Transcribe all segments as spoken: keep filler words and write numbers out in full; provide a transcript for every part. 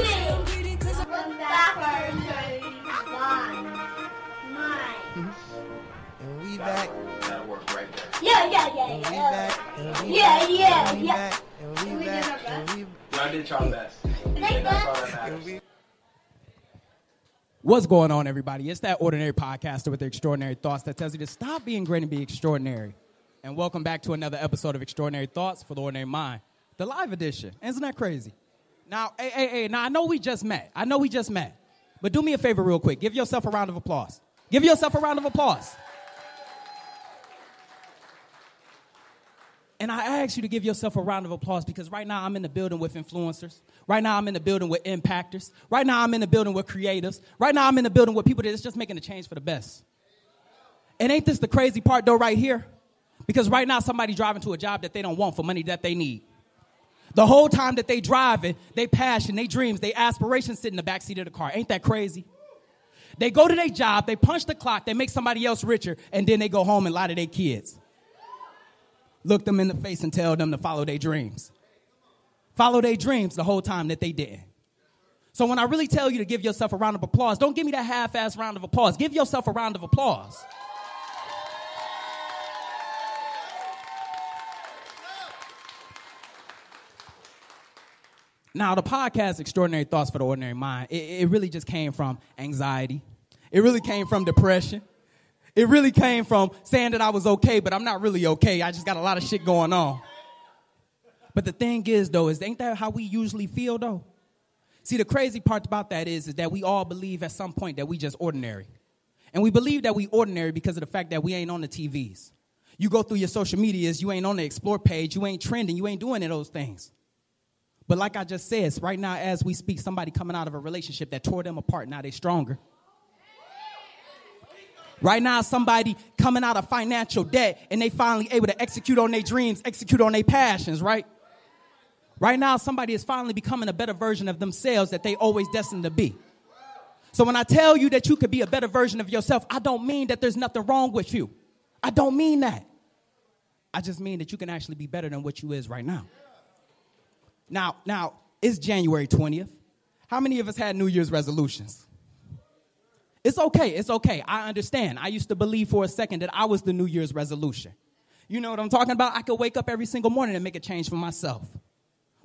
And we back. That worked right there. Yeah, yeah, yeah, yeah. And we back. Yeah, yeah, yeah. And we back. And we back. Y'all did y'all best. That's What's going on, everybody? It's that ordinary podcaster with the extraordinary thoughts that tells you to stop being great and be extraordinary. And welcome back to another episode of Extraordinary Thoughts for the Ordinary Mind, the live edition. Isn't that crazy? Now, hey, hey, hey, now I know we just met. I know we just met. But do me a favor real quick. Give yourself a round of applause. Give yourself a round of applause. And I ask you to give yourself a round of applause because right now I'm in the building with influencers. Right now I'm in the building with impactors. Right now I'm in the building with creatives. Right now I'm in the building with people that is just making a change for the best. And ain't this the crazy part though right here? Because right now somebody's driving to a job that they don't want for money that they need. The whole time that they driving, they passion, they dreams, they aspirations sit in the backseat of the car. Ain't that crazy? They go to their job, they punch the clock, they make somebody else richer, and then they go home and lie to their kids. Look them in the face and tell them to follow their dreams. Follow their dreams the whole time that they didn't. So when I really tell you to give yourself a round of applause, don't give me that half-ass round of applause. Give yourself a round of applause. Now, the podcast, Extraordinary Thoughts for the Ordinary Mind, it, it really just came from anxiety. It really came from depression. It really came from saying that I was okay, but I'm not really okay. I just got a lot of shit going on. But the thing is, though, is ain't that how we usually feel, though? See, the crazy part about that is, is that we all believe at some point that we just ordinary. And we believe that we ordinary because of the fact that we ain't on the T Vs. You go through your social medias, you ain't on the Explore page, you ain't trending, you ain't doing any of those things. But like I just said, right now as we speak, somebody coming out of a relationship that tore them apart, now they're stronger. Right now somebody coming out of financial debt and they finally able to execute on their dreams, execute on their passions, right? Right now somebody is finally becoming a better version of themselves that they always destined to be. So when I tell you that you could be a better version of yourself, I don't mean that there's nothing wrong with you. I don't mean that. I just mean that you can actually be better than what you is right now. Now, now it's January twentieth. How many of us had New Year's resolutions? It's okay. It's okay. I understand. I used to believe for a second that I was the New Year's resolution. You know what I'm talking about? I could wake up every single morning and make a change for myself.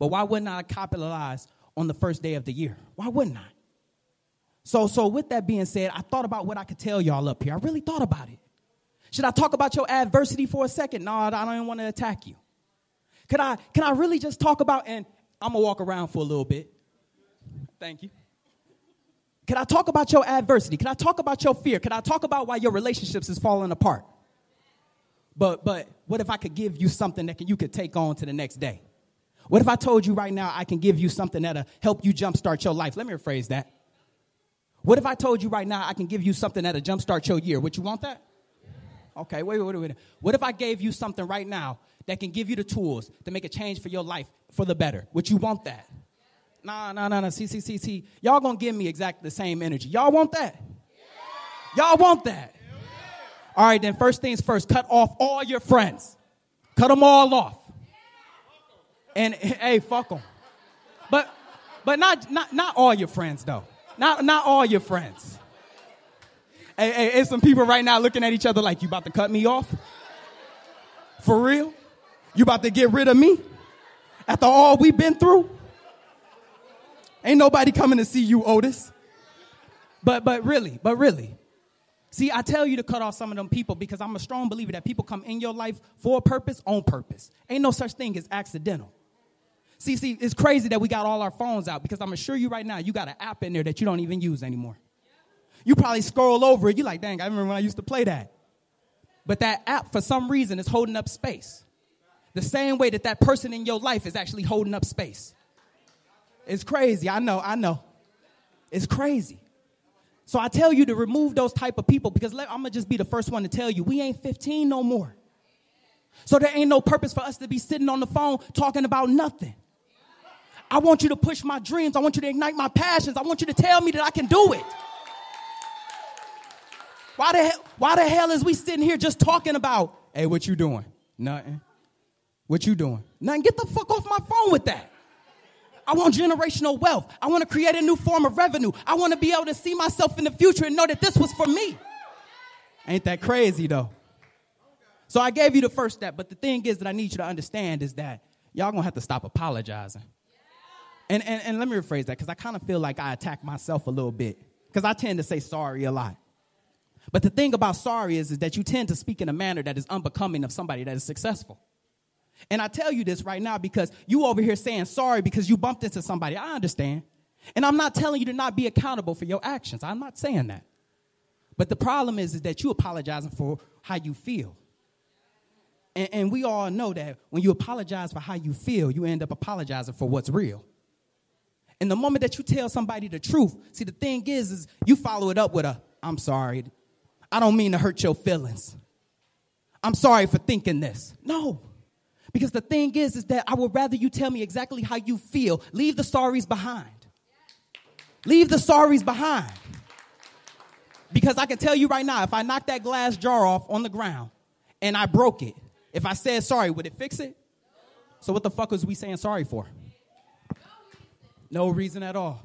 But why wouldn't I capitalize on the first day of the year? Why wouldn't I? So, so with that being said, I thought about what I could tell y'all up here. I really thought about it. Should I talk about your adversity for a second? No, I don't even want to attack you. Can I, can I really just talk about, and I'm going to walk around for a little bit. Thank you. Can I talk about your adversity? Can I talk about your fear? Can I talk about why your relationships is falling apart? But but what if I could give you something that can, you could take on to the next day? What if I told you right now I can give you something that'll help you jumpstart your life? Let me rephrase that. What if I told you right now I can give you something that'll jumpstart your year? Would you want that? Okay, wait, wait, wait. What if I gave you something right now that can give you the tools to make a change for your life for the better? Would you want that? Nah, nah, nah, nah. See, see, see, see. Y'all gonna give me exactly the same energy. Y'all want that? Yeah. Y'all want that? Yeah. All right, then first things first, cut off all your friends. Cut them all off. Yeah. And, hey, fuck them. But, but not, not, not all your friends, though. Not, not all your friends. Hey, hey, there's some people right now looking at each other like, you about to cut me off? For real? You about to get rid of me? After all we've been through? Ain't nobody coming to see you, Otis. But but really, but really. See, I tell you to cut off some of them people because I'm a strong believer that people come in your life for a purpose, on purpose. Ain't no such thing as accidental. See, see, it's crazy that we got all our phones out because I'm going to assure you right now, you got an app in there that you don't even use anymore. You probably scroll over it. You're like, dang, I remember when I used to play that. But that app, for some reason, is holding up space. The same way that that person in your life is actually holding up space. It's crazy. I know, I know. It's crazy. So I tell you to remove those type of people because let, I'm going to just be the first one to tell you, we ain't fifteen no more. So there ain't no purpose for us to be sitting on the phone talking about nothing. I want you to push my dreams. I want you to ignite my passions. I want you to tell me that I can do it. Why the hell, why the hell is we sitting here just talking about, hey, what you doing? Nothing. What you doing? Nothing. Get the fuck off my phone with that. I want generational wealth. I want to create a new form of revenue. I want to be able to see myself in the future and know that this was for me. Ain't that crazy, though? So I gave you the first step, but the thing is that I need you to understand is that y'all gonna have to stop apologizing. And, and, and let me rephrase that, because I kind of feel like I attack myself a little bit, because I tend to say sorry a lot. But the thing about sorry is, is that you tend to speak in a manner that is unbecoming of somebody that is successful. And I tell you this right now because you over here saying sorry because you bumped into somebody. I understand. And I'm not telling you to not be accountable for your actions. I'm not saying that. But the problem is, is that you apologizing for how you feel. And, and we all know that when you apologize for how you feel, you end up apologizing for what's real. And the moment that you tell somebody the truth, see, the thing is, is you follow it up with a, I'm sorry. I don't mean to hurt your feelings. I'm sorry for thinking this. No, because the thing is, is that I would rather you tell me exactly how you feel. Leave the sorries behind. Leave the sorries behind. Because I can tell you right now, if I knocked that glass jar off on the ground and I broke it, if I said sorry, would it fix it? So what the fuck was we saying sorry for? No reason at all.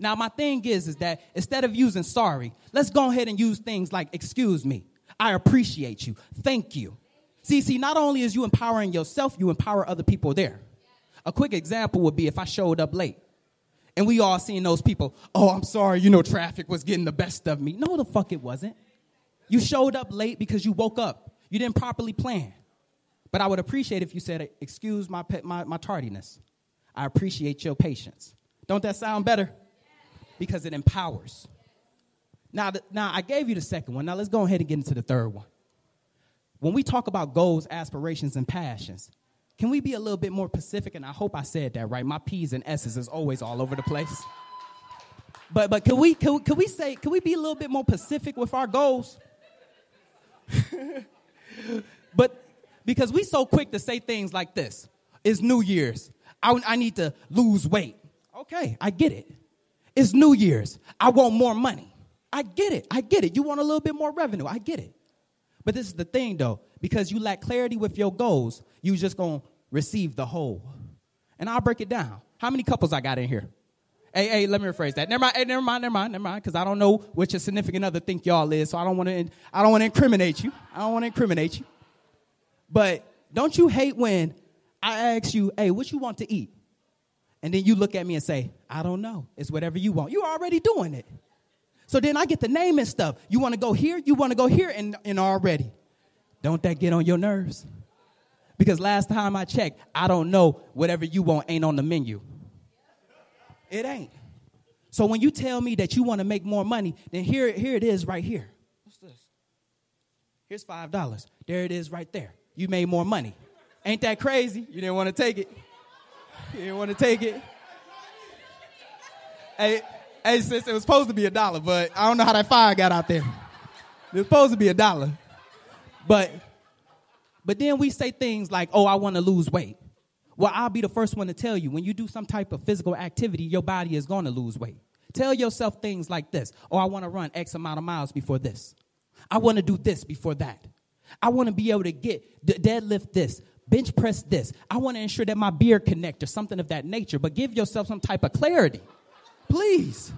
Now, my thing is, is that instead of using sorry, let's go ahead and use things like, excuse me, I appreciate you, thank you. See, see, not only is you empowering yourself, you empower other people there. A quick example would be if I showed up late and we all seen those people, oh, I'm sorry, you know, traffic was getting the best of me. No, the fuck it wasn't. You showed up late because you woke up. You didn't properly plan. But I would appreciate if you said, excuse my pe- my, my tardiness. I appreciate your patience. Don't that sound better? Because it empowers. Now, the, now, I gave you the second one. Now, let's go ahead and get into the third one. When we talk about goals, aspirations, and passions, can we be a little bit more specific? And I hope I said that right. My P's and S's is always all over the place. But but can we can, can we say, can we be a little bit more specific with our goals? But because we so quick to say things like this. It's New Year's. I, I need to lose weight. Okay, I get it. It's New Year's. I want more money. I get it. I get it. You want a little bit more revenue. I get it. But this is the thing, though. Because you lack clarity with your goals, you just going to receive the whole. And I'll break it down. How many couples I got in here? Hey, hey, let me rephrase that. Never mind, hey, never mind, never mind, never mind. Because I don't know what your significant other think y'all is, so I don't want to I don't want to incriminate you. I don't want to incriminate you. But don't you hate when I ask you, hey, what you want to eat? And then you look at me and say, I don't know. It's whatever you want. You're already doing it. So then I get the name and stuff. You want to go here? You want to go here? And, and already. Don't that get on your nerves? Because last time I checked, I don't know. Whatever you want ain't on the menu. It ain't. So when you tell me that you want to make more money, then here, here it is right here. What's this? Here's five dollars. There it is right there. You made more money. Ain't that crazy? You didn't want to take it. You didn't want to take it. Hey, hey, sis, it was supposed to be a dollar, but I don't know how that fire got out there. It was supposed to be a dollar. But but then we say things like, oh, I want to lose weight. Well, I'll be the first one to tell you, when you do some type of physical activity, your body is going to lose weight. Tell yourself things like this. Oh, I want to run X amount of miles before this. I want to do this before that. I want to be able to get d- deadlift this. Bench press this. I want to ensure that my beard connect or something of that nature, but give yourself some type of clarity. Please.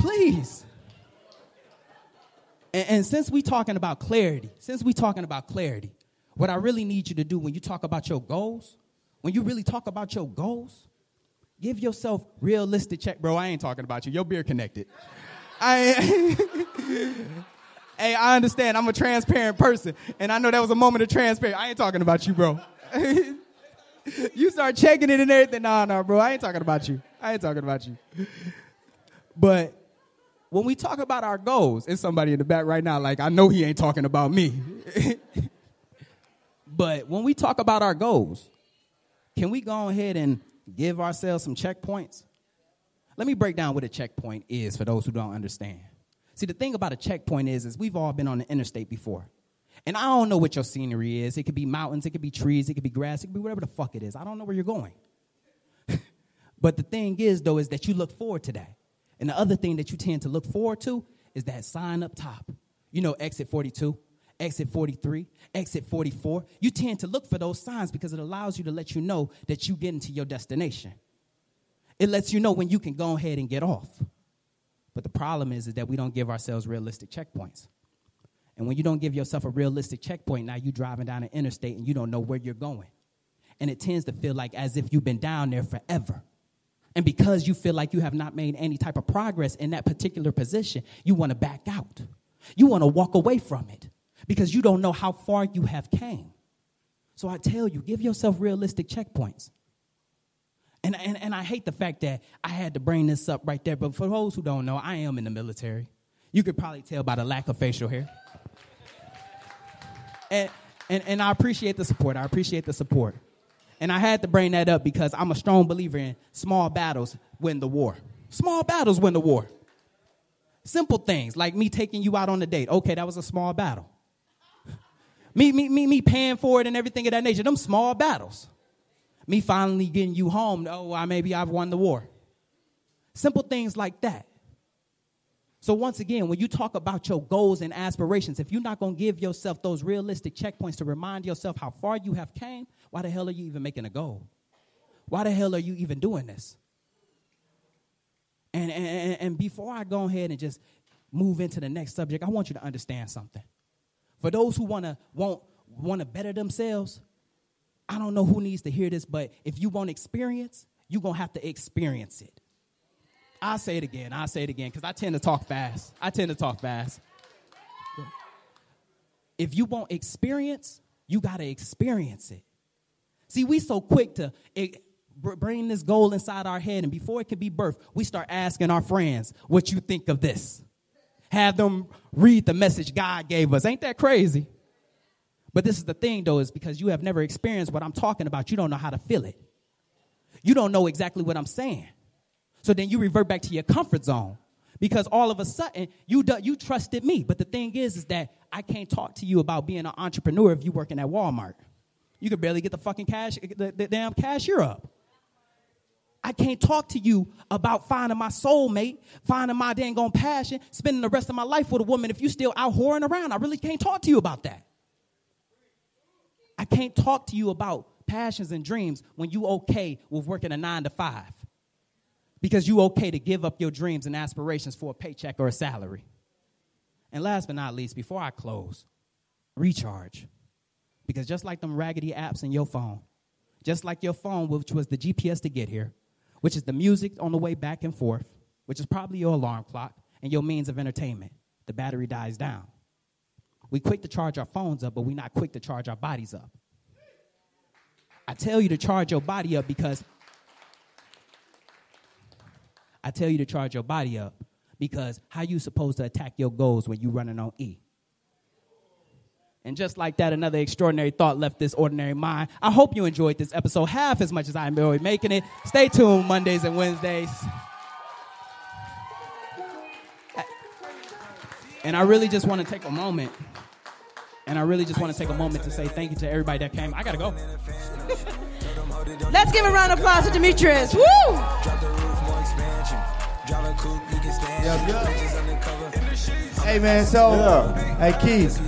Please. And, and since we're talking about clarity, since we're talking about clarity, what I really need you to do when you talk about your goals, when you really talk about your goals, give yourself realistic check. Bro, I ain't talking about you. Your beard connected. I Hey, I understand. I'm a transparent person. And I know that was a moment of transparency. I ain't talking about you, bro. You start checking it and everything. Nah, nah, bro. I ain't talking about you. I ain't talking about you. But when we talk about our goals, it's somebody in the back right now like, I know he ain't talking about me. But when we talk about our goals, can we go ahead and give ourselves some checkpoints? Let me break down what a checkpoint is for those who don't understand. See, the thing about a checkpoint is, is we've all been on the interstate before. And I don't know what your scenery is. It could be mountains. It could be trees. It could be grass. It could be whatever the fuck it is. I don't know where you're going. But the thing is, though, is that you look forward to that. And the other thing that you tend to look forward to is that sign up top. You know, exit forty-two, exit forty-three, exit forty-four. You tend to look for those signs because it allows you to let you know that you get into your destination. It lets you know when you can go ahead and get off. But the problem is, is that we don't give ourselves realistic checkpoints. And when you don't give yourself a realistic checkpoint, now you're driving down an interstate and you don't know where you're going. And it tends to feel like as if you've been down there forever. And because you feel like you have not made any type of progress in that particular position, you want to back out. You want to walk away from it because you don't know how far you have came. So I tell you, give yourself realistic checkpoints. And, and, and I hate the fact that I had to bring this up right there. But for those who don't know, I am in the military. You could probably tell by the lack of facial hair. And, and, and I appreciate the support. I appreciate the support. And I had to bring that up because I'm a strong believer in small battles win the war. Small battles win the war. Simple things like me taking you out on a date. Okay, that was a small battle. me, me, me, me paying for it and everything of that nature. Them small battles. Me finally getting you home. Oh, I, maybe I've won the war. Simple things like that. So once again, when you talk about your goals and aspirations, if you're not going to give yourself those realistic checkpoints to remind yourself how far you have came, why the hell are you even making a goal? Why the hell are you even doing this? And, and, and before I go ahead and just move into the next subject, I want you to understand something. For those who want to want want to better themselves, I don't know who needs to hear this, but if you want experience, you're going to have to experience it. I'll say it again. I'll say it again because I tend to talk fast. I tend to talk fast. If you want experience, you got to experience it. See, we so quick to it, bring this goal inside our head, and before it can be birthed, we start asking our friends what you think of this. Have them read the message God gave us. Ain't that crazy? But this is the thing, though, is because you have never experienced what I'm talking about, you don't know how to feel it. You don't know exactly what I'm saying. So then you revert back to your comfort zone because all of a sudden you do, you trusted me. But the thing is, is that I can't talk to you about being an entrepreneur if you're working at Walmart. You could barely get the fucking cash, the, the damn cashier up. I can't talk to you about finding my soulmate, finding my dang on passion, spending the rest of my life with a woman if you still out whoring around. I really can't talk to you about that. I can't talk to you about passions and dreams when you okay with working a nine to five. Because you okay to give up your dreams and aspirations for a paycheck or a salary. And last but not least, before I close, recharge. Because just like them raggedy apps in your phone, just like your phone, which was the G P S to get here, which is the music on the way back and forth, which is probably your alarm clock and your means of entertainment, the battery dies down. We quick to charge our phones up, but we're not quick to charge our bodies up. I tell you to charge your body up because I tell you to charge your body up because how you supposed to attack your goals when you running on E? And just like that, another extraordinary thought left this ordinary mind. I hope you enjoyed this episode half as much as I enjoyed making it. Stay tuned Mondays and Wednesdays. And I really just want to take a moment. And I really just want to take a moment to say thank you to everybody that came. I got to go. Let's give a round of applause to Demetrius. Woo! Yep, yep. Hey man, so yeah. Hey Keith,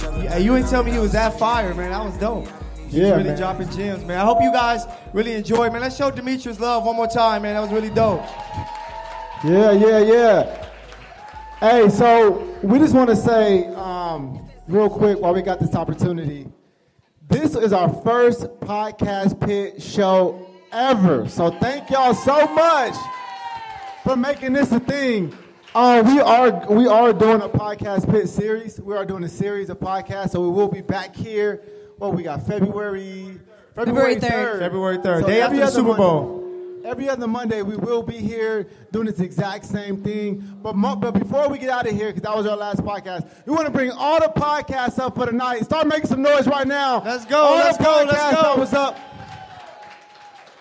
yeah, you didn't tell me he was that fire, man. That was dope. Yeah, really man. Dropping gems, man. I hope you guys really enjoyed, man. Let's show Demetrius love one more time, man. That was really dope. Yeah, yeah, yeah. Hey, so we just want to say um, real quick while we got this opportunity, this is our first Podcast Pit show ever. So thank y'all so much for making this a thing. Uh, we are we are doing a Podcast Pit series. We are doing a series of podcasts, so we will be back here. Well, we got February February third. February third. So day after the Super Bowl. Monday, every other Monday, we will be here doing this exact same thing. But mo- but before we get out of here, because that was our last podcast, we want to bring all the podcasts up for the night. Start making some noise right now. Let's go. All let's the go. Let's go. What's up?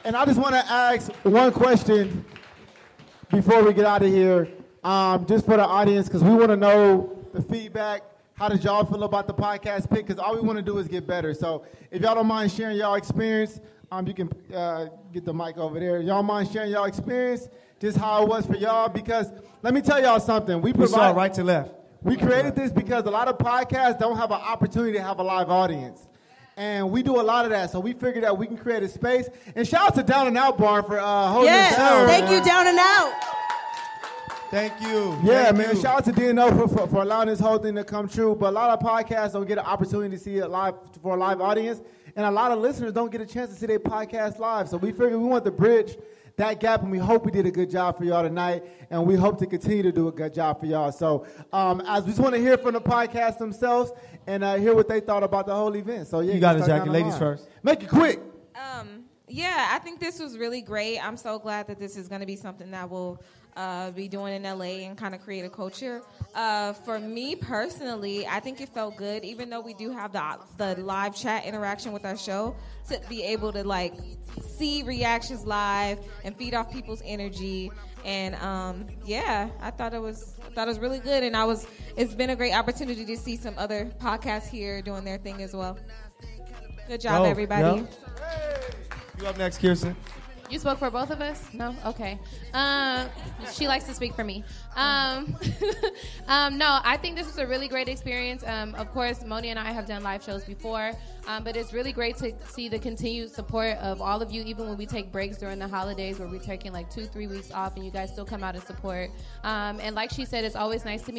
And I just want to ask one question before we get out of here, um, just for the audience, because we want to know the feedback. How did y'all feel about the Podcast Pit? Because all we want to do is get better. So if y'all don't mind sharing y'all experience, um, you can uh, get the mic over there. Y'all mind sharing y'all experience, just how it was for y'all? Because let me tell y'all something. We provide we saw right to left. We created this because a lot of podcasts don't have an opportunity to have a live audience. And we do a lot of that, so we figured out we can create a space. And shout out to Down and Out Bar for uh, holding yes, us down. Yes, thank you, Down and Out. Thank you. Yeah, thank man. You. Shout out to D and O for, for, for allowing this whole thing to come true. But a lot of podcasts don't get an opportunity to see it live for a live audience, and a lot of listeners don't get a chance to see their podcast live. So we figured we want to bridge that gap, and we hope we did a good job for y'all tonight, and we hope to continue to do a good job for y'all. So um, as we just want to hear from the podcast themselves and uh, hear what they thought about the whole event. So yeah, you got it, Jackie. Ladies first. Make it quick. Um, yeah, I think this was really great. I'm so glad that this is going to be something that will uh, be doing in L A and kind of create a culture. Uh, for me personally, I think it felt good, even though we do have the the live chat interaction with our show, to be able to like see reactions live and feed off people's energy. And um, yeah, I thought it was I thought it was really good, and I was it's been a great opportunity to see some other podcasts here doing their thing as well. Good job, oh, everybody. Yeah. You up next, Kirsten. You spoke for both of us? No? Okay. Um, she likes to speak for me. Um, um, no, I think this is a really great experience. Um, of course, Moni and I have done live shows before, um, but it's really great to see the continued support of all of you, even when we take breaks during the holidays where we're taking like two, three weeks off, and you guys still come out and support. Um, and like she said, it's always nice to meet